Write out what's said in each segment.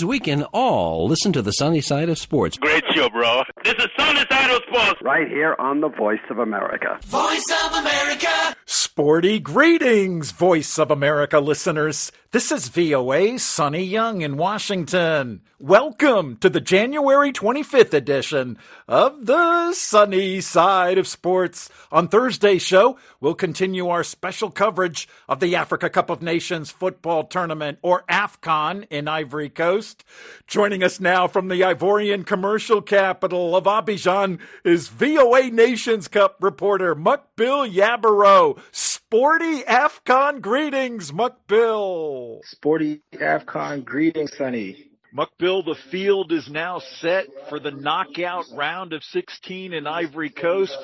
means we can all listen to the sunny side of sports. Great show, bro. This is Sunny Side of Sports. Right here on the Voice of America. Voice of America. Sporty greetings, Voice of America listeners. This is VOA's Sonny Young in Washington. Welcome to the January 25th edition of the Sunny Side of Sports. On Thursday's show, we'll continue our special coverage of the Africa Cup of Nations football tournament, or AFCON, in Ivory Coast. Joining us now from the Ivorian commercial capital of Abidjan is VOA Nations Cup reporter Muqbil Yabarow. Sporty AFCON greetings, Muqbil. Sporty AFCON greetings, Sonny. Muqbil, the field is now set for the knockout round of 16 in Ivory Coast.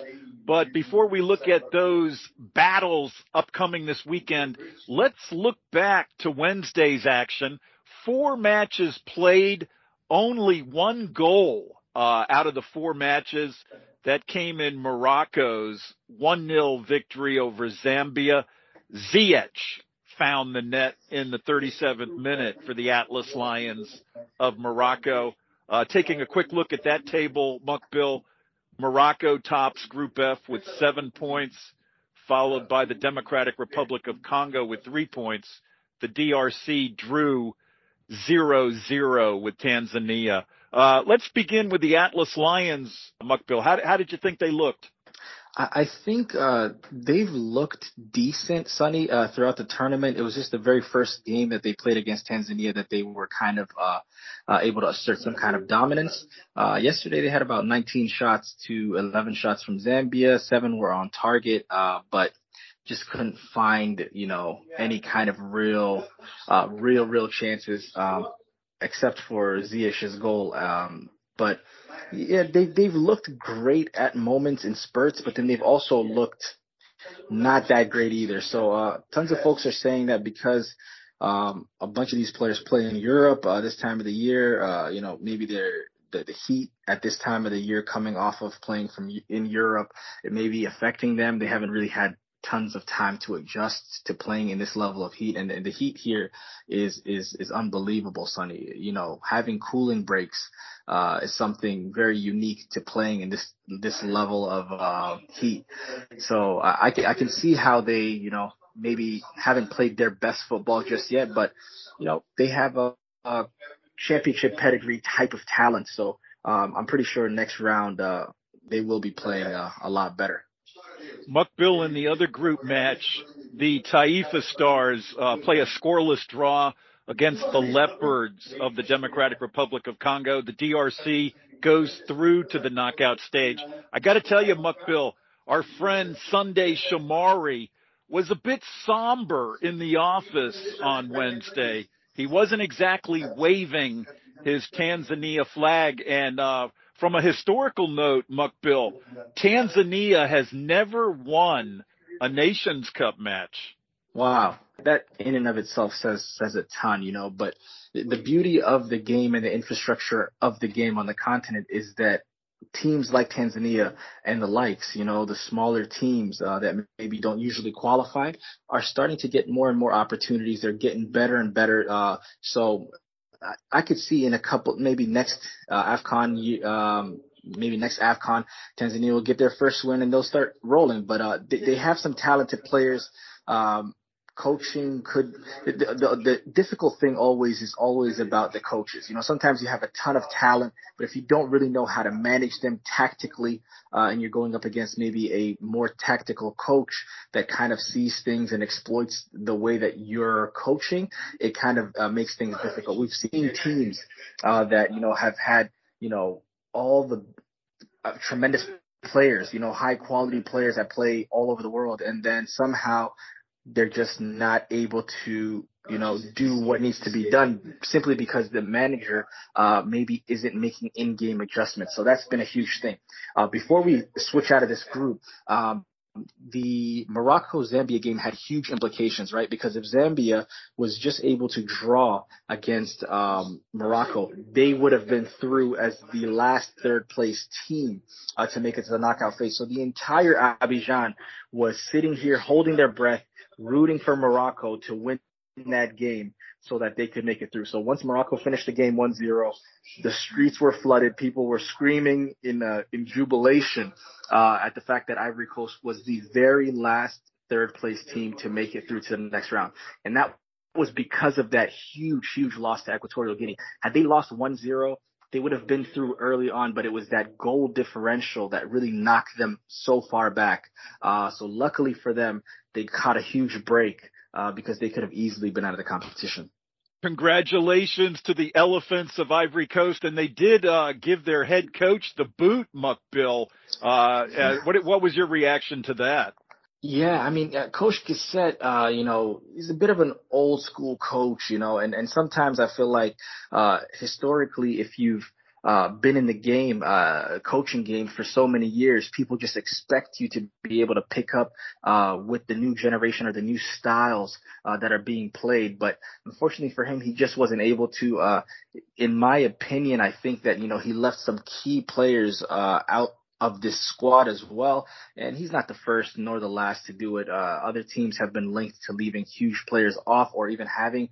But before we look at those battles upcoming this weekend, let's look back to Wednesday's action. 4 matches played, only 1 goal out of the 4 matches. That came in Morocco's 1-0 victory over Zambia. Ziyech found the net in the 37th minute for the Atlas Lions of Morocco. Taking a quick look at that table, Muqbil, Morocco tops Group F with 7 points, followed by the Democratic Republic of Congo with 3 points. The DRC drew 0-0 with Tanzania. Let's begin with the Atlas Lions, Muqbil. How did you think they looked? I think they've looked decent, Sonny, throughout the tournament. It was just the very first game that they played against Tanzania that they were kind of able to assert some kind of dominance. Yesterday they had about 19 shots to 11 shots from Zambia. 7 were on target, but just couldn't find, any kind of real chances. Except for Ziyech's goal. But yeah, they've looked great at moments in spurts, but then they've also looked not that great either. So tons of folks are saying that because a bunch of these players play in Europe this time of the year, maybe the heat at this time of the year coming off of playing in Europe, it may be affecting them. They haven't really had tons of time to adjust to playing in this level of heat, and the heat here is unbelievable, Sonny. Having cooling breaks is something very unique to playing in this level of heat. So I can see how they maybe haven't played their best football just yet, but they have a championship pedigree type of talent. So I'm pretty sure next round they will be playing a lot better. Muqbil, in the other group match, the Taifa Stars play a scoreless draw against the Leopards of the Democratic Republic of Congo. The DRC goes through to the knockout stage. I got to tell you, Muqbil, our friend Sunday Shamari was a bit somber in the office on Wednesday. He wasn't exactly waving his Tanzania flag, and from a historical note, Muqbil, Tanzania has never won a Nations Cup match. Wow. That in and of itself says a ton, But the beauty of the game and the infrastructure of the game on the continent is that teams like Tanzania and the likes, the smaller teams that maybe don't usually qualify, are starting to get more and more opportunities. They're getting better and better. So I could see in a couple, maybe next AFCON, Tanzania will get their first win and they'll start rolling. But they have some talented players. Coaching could – the difficult thing is always about the coaches. Sometimes you have a ton of talent, but if you don't really know how to manage them tactically and you're going up against maybe a more tactical coach that kind of sees things and exploits the way that you're coaching, it kind of makes things difficult. We've seen teams that, have had, all the tremendous players, high-quality players that play all over the world, and then somehow – they're just not able to, do what needs to be done simply because the manager maybe isn't making in-game adjustments. So that's been a huge thing. Before we switch out of this group, the Morocco-Zambia game had huge implications, right? Because if Zambia was just able to draw against Morocco, they would have been through as the last third-place team to make it to the knockout phase. So the entire Abidjan was sitting here holding their breath, rooting for Morocco to win that game so that they could make it through. So once Morocco finished the game 1-0, the streets were flooded. People were screaming in jubilation at the fact that Ivory Coast was the very last third-place team to make it through to the next round. And that was because of that huge, huge loss to Equatorial Guinea. Had they lost 1-0, they would have been through early on, but it was that goal differential that really knocked them so far back. So luckily for them, they caught a huge break because they could have easily been out of the competition. Congratulations to the Elephants of Ivory Coast, and they did give their head coach the boot, Muqbil. What was your reaction to that? Yeah, I mean, Coach Cassette, he's a bit of an old school coach, and sometimes I feel like historically, if you've been in the game, coaching game for so many years, people just expect you to be able to pick up with the new generation or the new styles that are being played. But unfortunately for him, he just wasn't able to. In my opinion, I think that, he left some key players out of this squad as well, and he's not the first nor the last to do it. Other teams have been linked to leaving huge players off or even having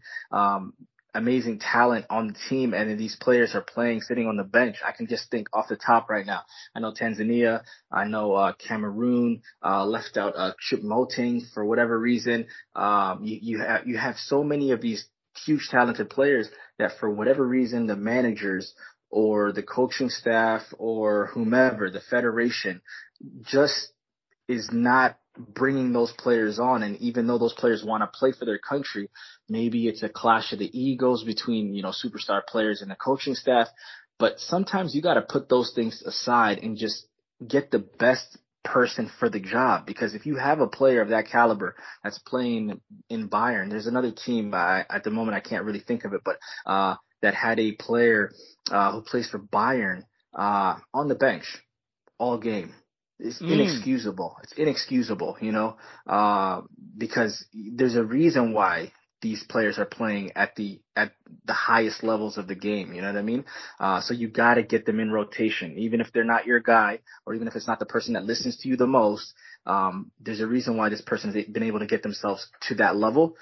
amazing talent on the team, and then these players are playing, sitting on the bench. I can just think off the top right now. I know Tanzania, I know Cameroon left out Chip Moting for whatever reason. You have so many of these huge talented players that for whatever reason the managers or the coaching staff or whomever, the federation, just is not bringing those players on. And even though those players want to play for their country, maybe it's a clash of the egos between, superstar players and the coaching staff. But sometimes you got to put those things aside and just get the best person for the job, because if you have a player of that caliber that's playing in Bayern, there's another team at the moment I can't really think of it, but that had a player who plays for Bayern on the bench all game. It's inexcusable. It's inexcusable, because there's a reason why these players are playing at the highest levels of the game. You know what I mean? So you got to get them in rotation, even if they're not your guy or even if it's not the person that listens to you the most. There's a reason why this person has been able to get themselves to that level.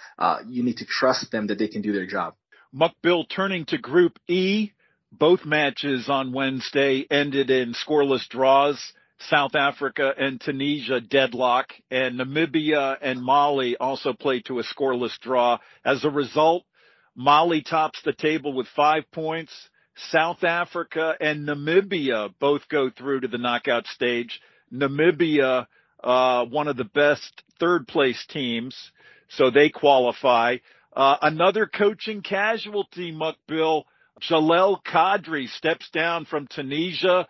You need to trust them that they can do their job. Muqbil, turning to Group E, both matches on Wednesday ended in scoreless draws. South Africa and Tunisia deadlock, and Namibia and Mali also played to a scoreless draw. As a result, Mali tops the table with 5 points. South Africa and Namibia both go through to the knockout stage. Namibia, one of the best third-place teams, so they qualify. Another coaching casualty, Muqbil, Jalel Qadri steps down from Tunisia.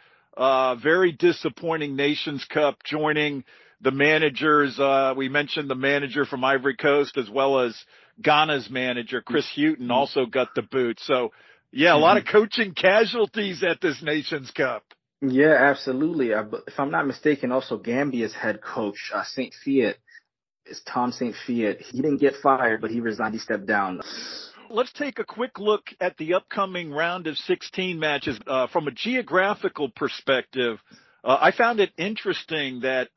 Very disappointing Nations Cup, joining the managers. We mentioned the manager from Ivory Coast as well as Ghana's manager, Chris Hughton, also got the boot. So, yeah, a lot of coaching casualties at this Nations Cup. Yeah, absolutely. If I'm not mistaken, also Gambia's head coach, St. Fiat, is Tom St. Fiat. He didn't get fired, but he resigned. He stepped down. Let's take a quick look at the upcoming round of 16 matches. From a geographical perspective, I found it interesting that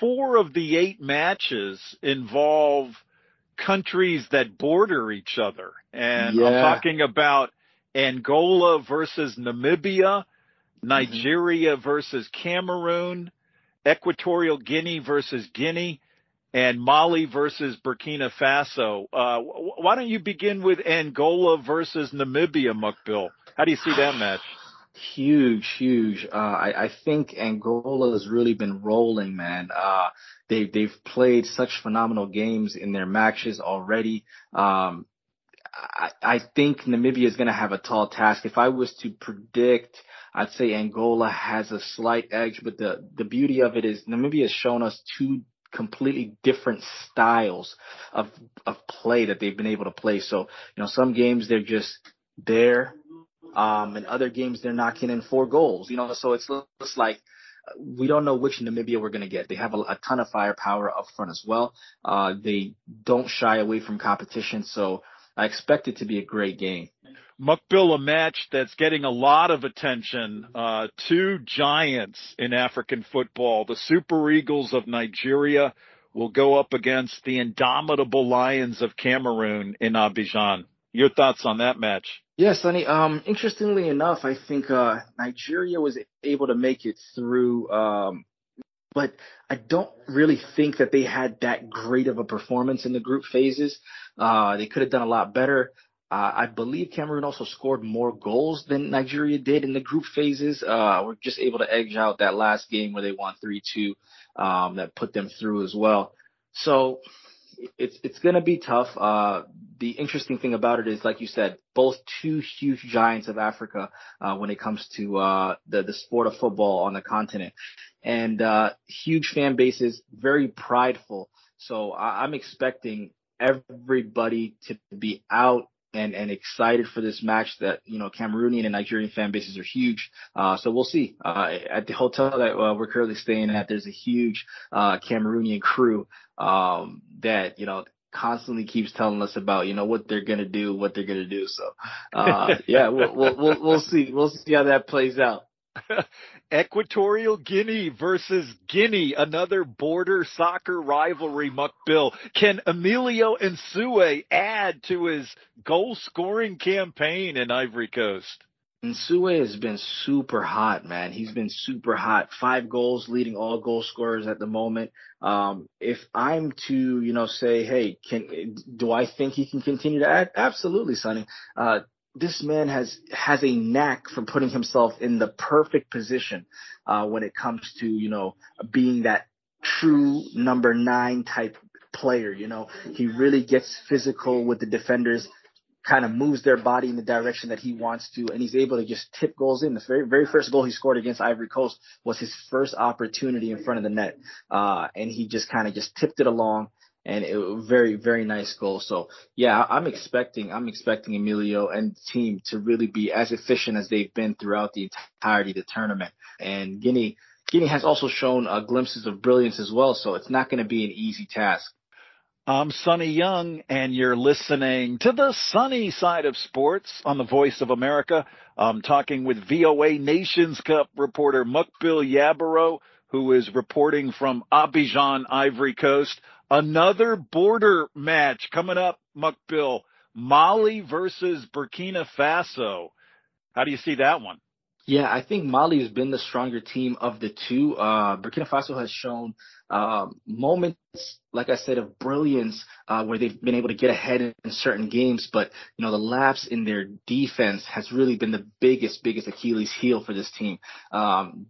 4 of the 8 matches involve countries that border each other. And yeah. I'm talking about Angola versus Namibia, Nigeria versus Cameroon, Equatorial Guinea versus Guinea, and Mali versus Burkina Faso. Why don't you begin with Angola versus Namibia, Muqbil? How do you see that match? Huge. I think Angola has really been rolling, man. They've played such phenomenal games in their matches already. I think Namibia is going to have a tall task. If I was to predict, I'd say Angola has a slight edge, but the beauty of it is Namibia has shown us 2 completely different styles of play that they've been able to play. So, some games they're just there, and other games they're knocking in 4 goals, so it's like we don't know which Namibia we're going to get. They have a ton of firepower up front as well. They don't shy away from competition, so I expect it to be a great game. Muqbil, a match that's getting a lot of attention. 2 giants in African football, the Super Eagles of Nigeria, will go up against the indomitable Lions of Cameroon in Abidjan. Your thoughts on that match? Yes, Sonny. Interestingly enough, I think Nigeria was able to make it through, but I don't really think that they had that great of a performance in the group phases. They could have done a lot better. I believe Cameroon also scored more goals than Nigeria did in the group phases. We're just able to edge out that last game where they won 3-2, that put them through as well. So it's going to be tough. The interesting thing about it is, like you said, both two huge giants of Africa, when it comes to, the sport of football on the continent, and, huge fan bases, very prideful. So I'm expecting everybody to be out and excited for this match that, you know, Cameroonian and Nigerian fan bases are huge. So we'll see. At the hotel that we're currently staying at, there's a huge Cameroonian crew that, you know, constantly keeps telling us about, you know, what they're going to do. So, yeah, we'll see. We'll see how that plays out. Equatorial Guinea versus Guinea, another border soccer rivalry, Muqbil. Can Emilio Nsue add to his goal-scoring campaign in Ivory Coast? Nsue has been super hot, man. He's been super hot. 5 goals, leading all goal scorers at the moment. If I'm to, you know, say, hey, do I think he can continue to add? Absolutely, Sonny. This man has a knack for putting himself in the perfect position when it comes to, you know, being that true number 9 type player. You know, he really gets physical with the defenders, kind of moves their body in the direction that he wants to, and he's able to just tip goals in. The very first goal he scored against Ivory Coast was his first opportunity in front of the net, and he just kind of tipped it along. And it was a very, very nice goal. So, yeah, I'm expecting Emilio and the team to really be as efficient as they've been throughout the entirety of the tournament. And Guinea has also shown glimpses of brilliance as well. So it's not going to be an easy task. I'm Sonny Young, and you're listening to the sunny side of sports on the Voice of America. I'm talking with VOA Nations Cup reporter Muqbil Yabarow, who is reporting from Abidjan, Ivory Coast. Another border match coming up, Muqbil. Mali versus Burkina Faso. How do you see that one? Yeah, I think Mali has been the stronger team of the two. Burkina Faso has shown moments, like I said, of brilliance where they've been able to get ahead in certain games. But, you know, the lapse in their defense has really been the biggest Achilles heel for this team.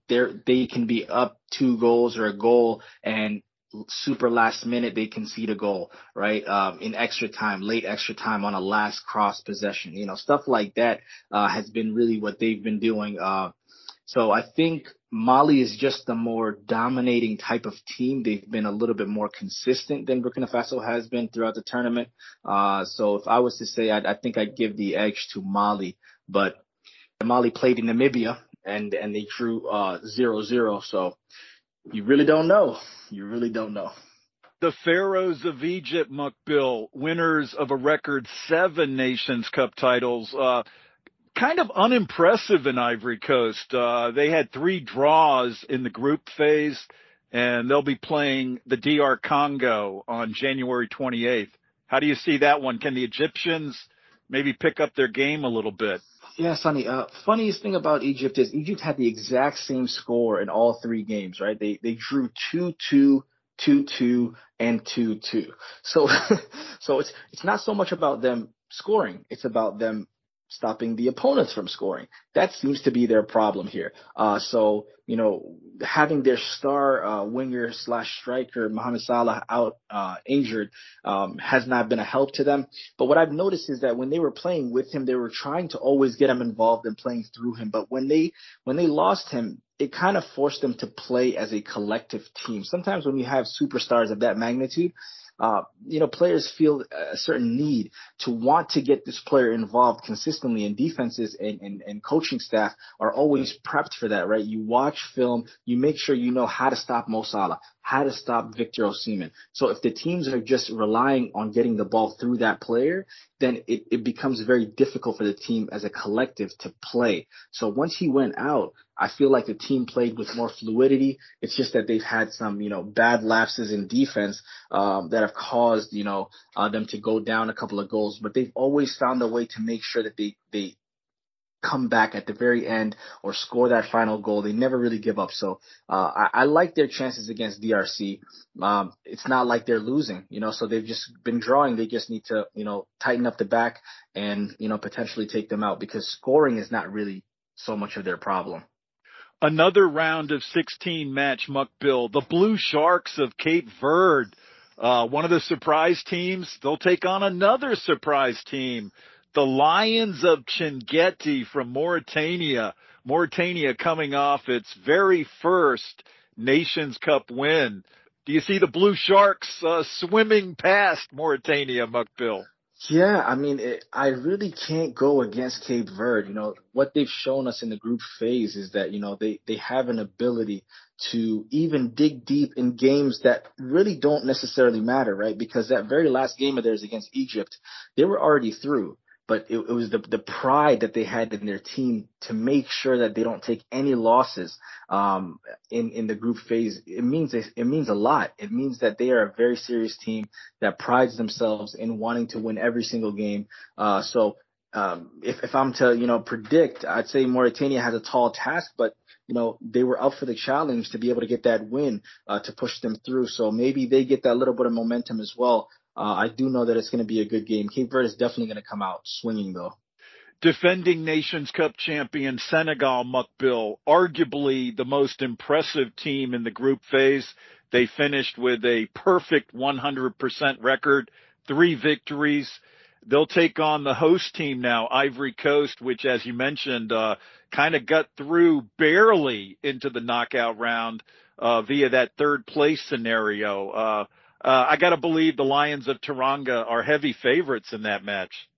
They can be up 2 goals or a goal, and super last minute they concede a goal, right? In extra time, late extra time on a last cross possession, you know, stuff like that has been really what they've been doing. So I think Mali is just the more dominating type of team. They've been a little bit more consistent than Burkina Faso has been throughout the tournament. So if I was to say, I think I'd give the edge to Mali, but Mali played in Namibia and they drew 0-0. So you really don't know. You really don't know. The Pharaohs of Egypt, Muqbil, winners of a record 7 Nations Cup titles, kind of unimpressive in Ivory Coast. They had 3 draws in the group phase, and they'll be playing the DR Congo on January 28th. How do you see that one? Can the Egyptians maybe pick up their game a little bit? Yeah, Sonny, funniest thing about Egypt is Egypt had the exact same score in all 3 games, right? They drew 2-2, 2-2, and 2-2. So it's not so much about them scoring. It's about them stopping the opponents from scoring. That seems to be their problem here. So, you know, having their star winger / striker Mohamed Salah out injured has not been a help to them. But what I've noticed is that when they were playing with him, they were trying to always get him involved and playing through him. But when they lost him, it kind of forced them to play as a collective team. Sometimes when you have superstars of that magnitude, you know, players feel a certain need to want to get this player involved consistently, and defenses and coaching staff are always prepped for that, right? You watch film, you make sure you know how to stop Mo Salah, how to stop Victor Osimhen. So if the teams are just relying on getting the ball through that player, then it becomes very difficult for the team as a collective to play. So once he went out, I feel like the team played with more fluidity. It's just that they've had some, bad lapses in defense that have caused, them to go down a couple of goals. But they've always found a way to make sure that they come back at the very end or score that final goal. They never really give up. So I like their chances against DRC. It's not like they're losing, so they've just been drawing. They just need to, tighten up the back and, potentially take them out, because scoring is not really so much of their problem. Another round of 16 match, Muqbil. The Blue Sharks of Cape Verde, one of the surprise teams, they'll take on another surprise team. The Lions of Chinguetti from Mauritania. Mauritania coming off its very first Nations Cup win. Do you see the Blue Sharks swimming past Mauritania, Muqbil? Yeah, I really can't go against Cape Verde. What they've shown us in the group phase is that, they have an ability to even dig deep in games that really don't necessarily matter, right? Because that very last game of theirs against Egypt, they were already through. But it was the pride that they had in their team to make sure that they don't take any losses in the group phase. It means a lot. It means that they are a very serious team that prides themselves in wanting to win every single game. If I'm to, predict, I'd say Mauritania has a tall task, but they were up for the challenge to be able to get that win to push them through. So maybe they get that little bit of momentum as well. I do know that it's going to be a good game. Cape Verde is definitely going to come out swinging, though. Defending Nations Cup champion Senegal, Muqbil, arguably the most impressive team in the group phase. They finished with a perfect 100% record, 3 victories. They'll take on the host team now, Ivory Coast, which, as you mentioned, kind of got through barely into the knockout round via that third-place scenario. I got to believe the Lions of Teranga are heavy favorites in that match.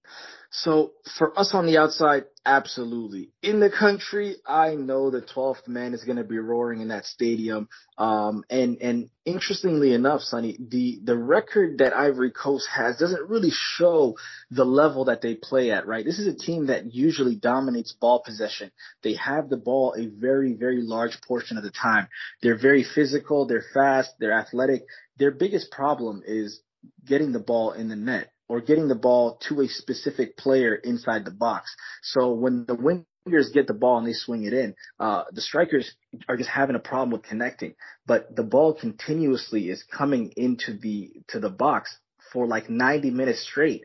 So for us on the outside, absolutely. In the country, I know the 12th man is going to be roaring in that stadium. And interestingly enough, Sonny, the record that Ivory Coast has doesn't really show the level that they play at, right? This is a team that usually dominates ball possession. They have the ball a very, very large portion of the time. They're very physical. They're fast. They're athletic. Their biggest problem is getting the ball in the net, or getting the ball to a specific player inside the box. So when the wingers get the ball and they swing it in, the strikers are just having a problem with connecting. But the ball continuously is coming into the box for like 90 minutes straight.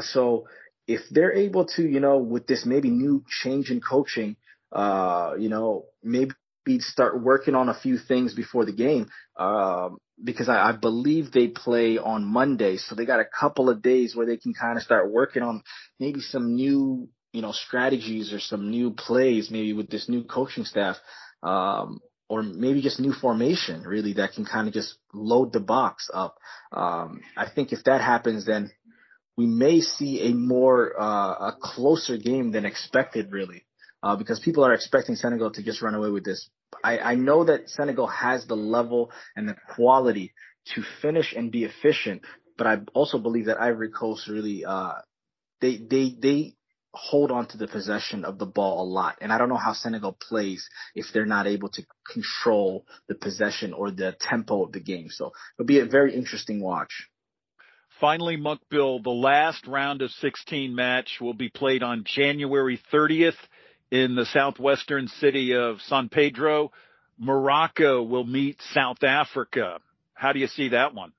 So if they're able to, with this maybe new change in coaching, maybe start working on a few things before the game, because I believe they play on Monday. So they got a couple of days where they can kind of start working on maybe some new, strategies or some new plays, maybe with this new coaching staff, or maybe just new formation, really, that can kind of just load the box up. I think if that happens, then we may see a more a closer game than expected, really. Because people are expecting Senegal to just run away with this. I know that Senegal has the level and the quality to finish and be efficient, but I also believe that Ivory Coast really they hold on to the possession of the ball a lot. And I don't know how Senegal plays if they're not able to control the possession or the tempo of the game. So it'll be a very interesting watch. Finally, Muqbil, the last round of 16 match will be played on January 30th. In the southwestern city of San Pedro, Morocco will meet South Africa. How do you see that one?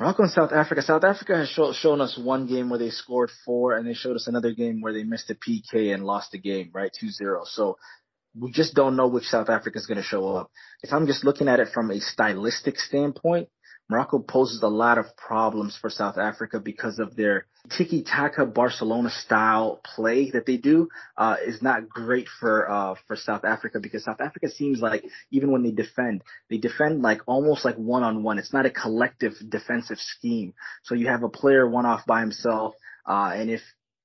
Morocco and South Africa. South Africa has shown us one game where they scored 4, and they showed us another game where they missed a PK and lost the game, right, 2-0. So we just don't know which South Africa is going to show up. If I'm just looking at it from a stylistic standpoint, Morocco poses a lot of problems for South Africa because of their tiki-taka Barcelona style play that they do is not great for South Africa, because South Africa seems like even when they defend like almost like one-on-one. It's not a collective defensive scheme. So you have a player one off by himself, and if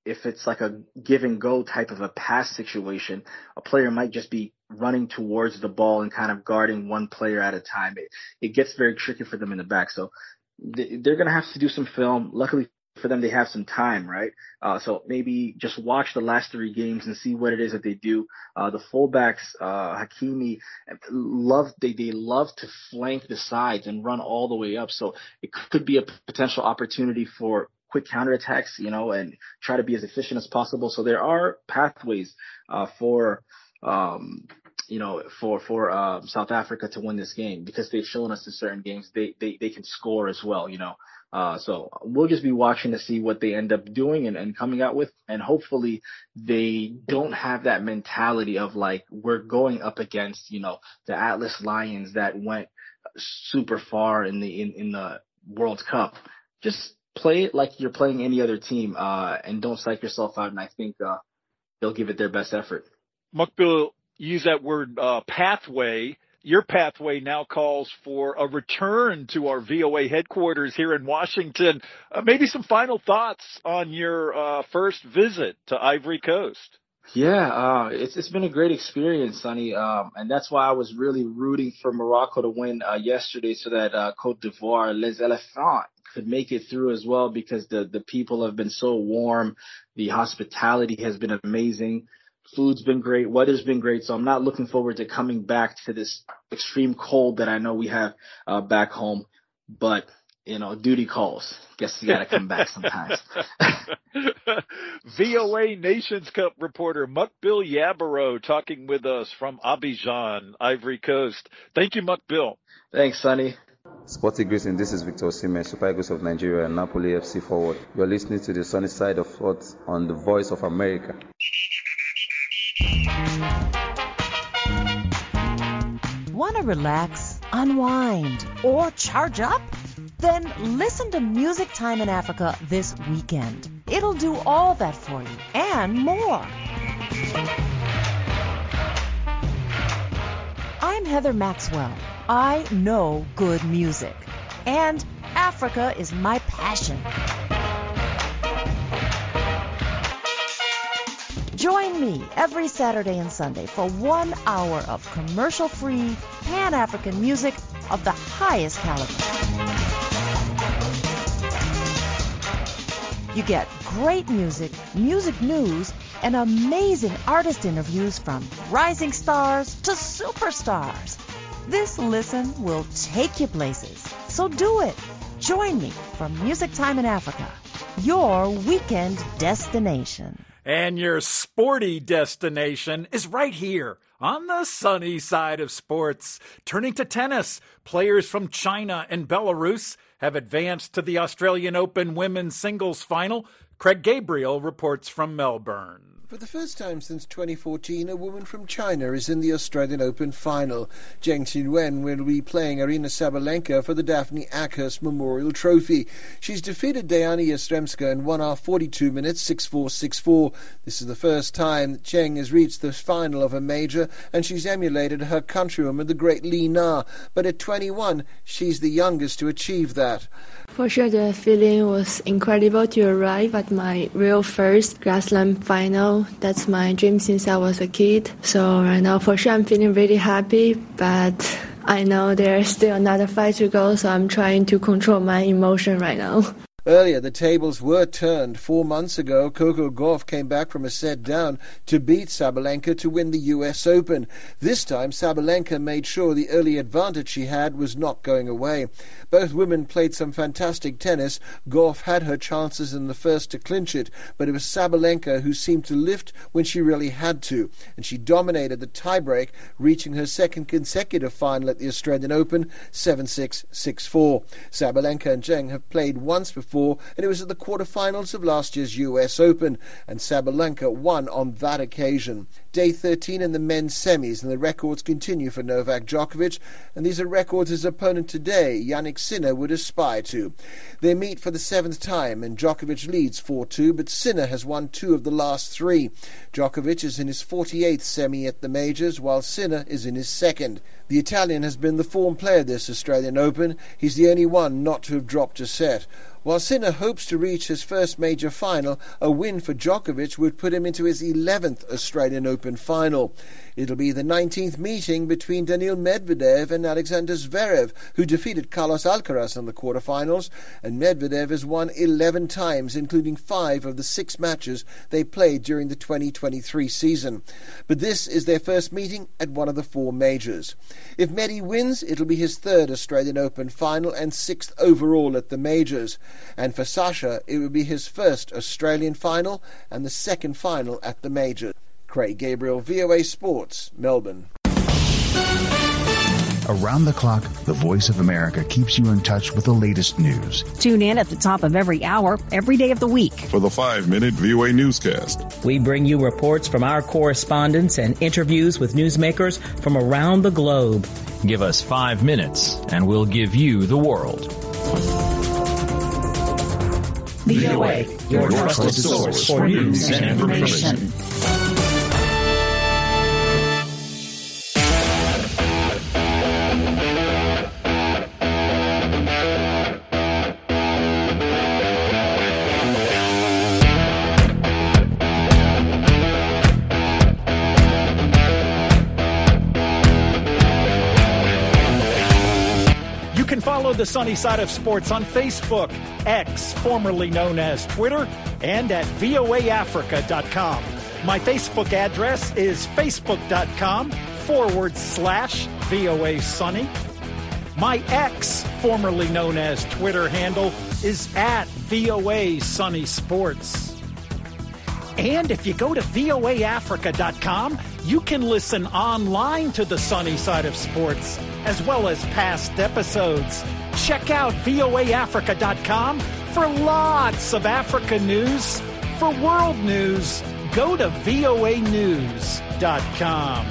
if it's like a give and go type of a pass situation, a player might just be running towards the ball and kind of guarding one player at a time. It gets very tricky for them in the back. So they're going to have to do some film. Luckily for them, they have some time, right? So maybe just watch the last three games and see what it is that they do. The fullbacks, Hakimi, they love to flank the sides and run all the way up. So it could be a potential opportunity for quick counterattacks, you know, and try to be as efficient as possible. So there are pathways for South Africa to win this game, because they've shown us in certain games they can score as well, you know. So we'll just be watching to see what they end up doing and coming out with. And hopefully they don't have that mentality of like, we're going up against, you know, the Atlas Lions that went super far in the World Cup. Just play it like you're playing any other team, and don't psych yourself out. And I think they'll give it their best effort. Muqbil, use that word pathway. Your pathway now calls for a return to our VOA headquarters here in Washington. Maybe some final thoughts on your first visit to Ivory Coast. Yeah, it's been a great experience, Sonny, and that's why I was really rooting for Morocco to win yesterday, so that Côte d'Ivoire, Les Elephants, could make it through as well, because the people have been so warm. The hospitality has been amazing. Food's been great. Weather's been great. So I'm not looking forward to coming back to this extreme cold that I know we have back home. But, you know, duty calls. Guess you got to come back sometimes. VOA Nations Cup reporter Muqbil Yabarow talking with us from Abidjan, Ivory Coast. Thank you, Muqbil. Thanks, Sonny. Sporty greetings, this is Victor Osimhen, Super Eagles of Nigeria and Napoli FC forward. You're listening to the Sunny Side of Thoughts on the Voice of America. Want to relax, unwind, or charge up? Then listen to Music Time in Africa this weekend. It'll do all that for you and more. I'm Heather Maxwell. I know good music, and Africa is my passion. Join me every Saturday and Sunday for 1 hour of commercial-free Pan-African music of the highest caliber. You get great music, music news, and amazing artist interviews from rising stars to superstars. This listen will take you places, so do it. Join me for Music Time in Africa, your weekend destination. And your sporty destination is right here on the Sunny Side of sports. Turning to tennis, players from China and Belarus have advanced to the Australian Open women's singles final. Craig Gabriel reports from Melbourne. For the first time since 2014, a woman from China is in the Australian Open final. Zheng Qinwen will be playing Aryna Sabalenka for the Daphne Ackhurst Memorial Trophy. She's defeated Diana Yastremska in 1 hour 42 minutes, 6-4, 6-4. This is the first time that Zheng has reached the final of a major, and she's emulated her countrywoman, the great Li Na. But at 21, she's the youngest to achieve that. For sure, the feeling was incredible to arrive at my real first Grand Slam final. That's my dream since I was a kid. So right now, for sure, I'm feeling really happy, but I know there's still another fight to go, so I'm trying to control my emotion right now. Earlier, the tables were turned. 4 months ago, Coco Gauff came back from a set down to beat Sabalenka to win the U.S. Open. This time, Sabalenka made sure the early advantage she had was not going away. Both women played some fantastic tennis. Gauff had her chances in the first to clinch it, but it was Sabalenka who seemed to lift when she really had to, and she dominated the tiebreak, reaching her second consecutive final at the Australian Open, 7-6, 6-4. Sabalenka and Zheng have played once before, and it was at the quarterfinals of last year's U.S. Open, and Sabalenka won on that occasion. Day 13 in the men's semis, and the records continue for Novak Djokovic, and these are records his opponent today, Jannik Sinner, would aspire to. They meet for the seventh time, and Djokovic leads 4-2, but Sinner has won two of the last three. Djokovic is in his 48th semi at the majors, while Sinner is in his second. The Italian has been the form player this Australian Open. He's the only one not to have dropped a set. While Sinner hopes to reach his first major final, a win for Djokovic would put him into his 11th Australian Open final. It'll be the 19th meeting between Daniil Medvedev and Alexander Zverev, who defeated Carlos Alcaraz in the quarterfinals, and Medvedev has won 11 times, including 5 of the 6 matches they played during the 2023 season. But this is their first meeting at one of the 4 majors. If Medi wins, it'll be his 3rd Australian Open final and 6th overall at the majors. And for Sasha, it would be his first Australian final and the 2nd final at the majors. Craig Gabriel, VOA Sports, Melbourne. Around the clock, the Voice of America keeps you in touch with the latest news. Tune in at the top of every hour, every day of the week. For the 5-minute VOA newscast. We bring you reports from our correspondents and interviews with newsmakers from around the globe. Give us 5 minutes and we'll give you the world. VOA, your trusted source for news and information. The Sunny Side of Sports on Facebook, X, formerly known as Twitter, and at voaafrica.com. My Facebook address is facebook.com/VOA Sunny. My X, formerly known as Twitter handle, is at VOA Sunny Sports. And if you go to voaafrica.com, you can listen online to the Sunny Side of Sports, as well as past episodes. Check out voaafrica.com for lots of Africa news. For world news, go to voanews.com.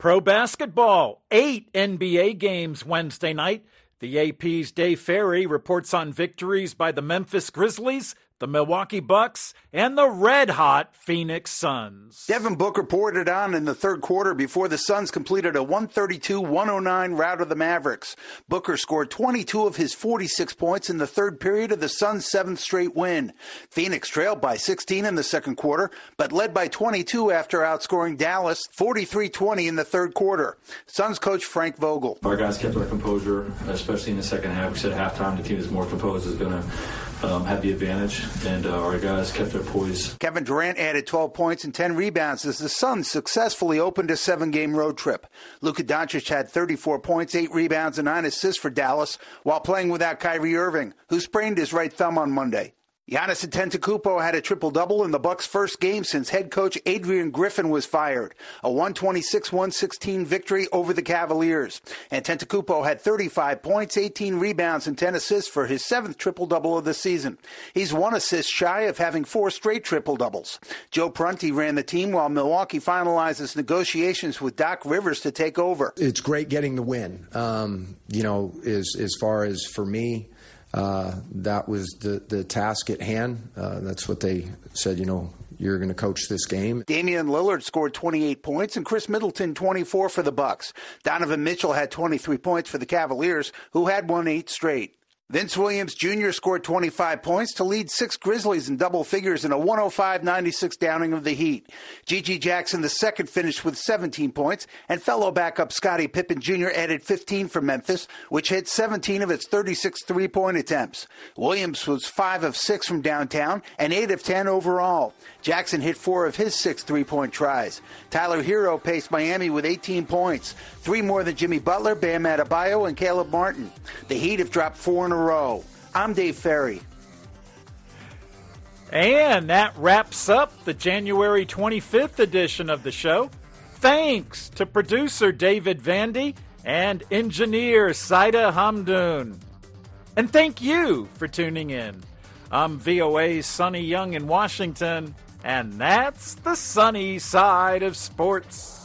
Pro basketball, 8 NBA games Wednesday night. The AP's Dave Ferry reports on victories by the Memphis Grizzlies, the Milwaukee Bucks, and the red-hot Phoenix Suns. Devin Booker poured it on in the third quarter before the Suns completed a 132-109 rout of the Mavericks. Booker scored 22 of his 46 points in the third period of the Suns' 7th straight win. Phoenix trailed by 16 in the second quarter, but led by 22 after outscoring Dallas 43-20 in the third quarter. Suns coach Frank Vogel. Our guys kept our composure, especially in the second half. We said at halftime the team is more composed, is going to had the advantage, and our guys kept their poise. Kevin Durant added 12 points and 10 rebounds as the Suns successfully opened a 7-game road trip. Luka Doncic had 34 points, 8 rebounds, and 9 assists for Dallas while playing without Kyrie Irving, who sprained his right thumb on Monday. Giannis Antetokounmpo had a triple-double in the Bucks' first game since head coach Adrian Griffin was fired. A 126-116 victory over the Cavaliers. Antetokounmpo had 35 points, 18 rebounds, and 10 assists for his 7th triple-double of the season. He's 1 assist shy of having 4 straight triple-doubles. Joe Prunty ran the team while Milwaukee finalizes negotiations with Doc Rivers to take over. It's great getting the win. As far as for me, that was the task at hand. That's what they said, you're going to coach this game. Damian Lillard scored 28 points and Chris Middleton 24 for the Bucks. Donovan Mitchell had 23 points for the Cavaliers, who had won 8 straight. Vince Williams Jr. scored 25 points to lead 6 Grizzlies in double figures in a 105-96 downing of the Heat. Gigi Jackson II finished with 17 points, and fellow backup Scottie Pippen Jr. added 15 for Memphis, which hit 17 of its 36 three-point attempts. Williams was 5 of 6 from downtown and 8 of 10 overall. Jackson hit 4 of his 6 three-point tries. Tyler Hero paced Miami with 18 points, 3 more than Jimmy Butler, Bam Adebayo, and Caleb Martin. The Heat have dropped 4 in a row. I'm Dave Ferry. And that wraps up the January 25th edition of the show. Thanks to producer David Vandy and engineer Saida Hamdoun. And thank you for tuning in. I'm VOA's Sonny Young in Washington, and that's the sunny side of sports.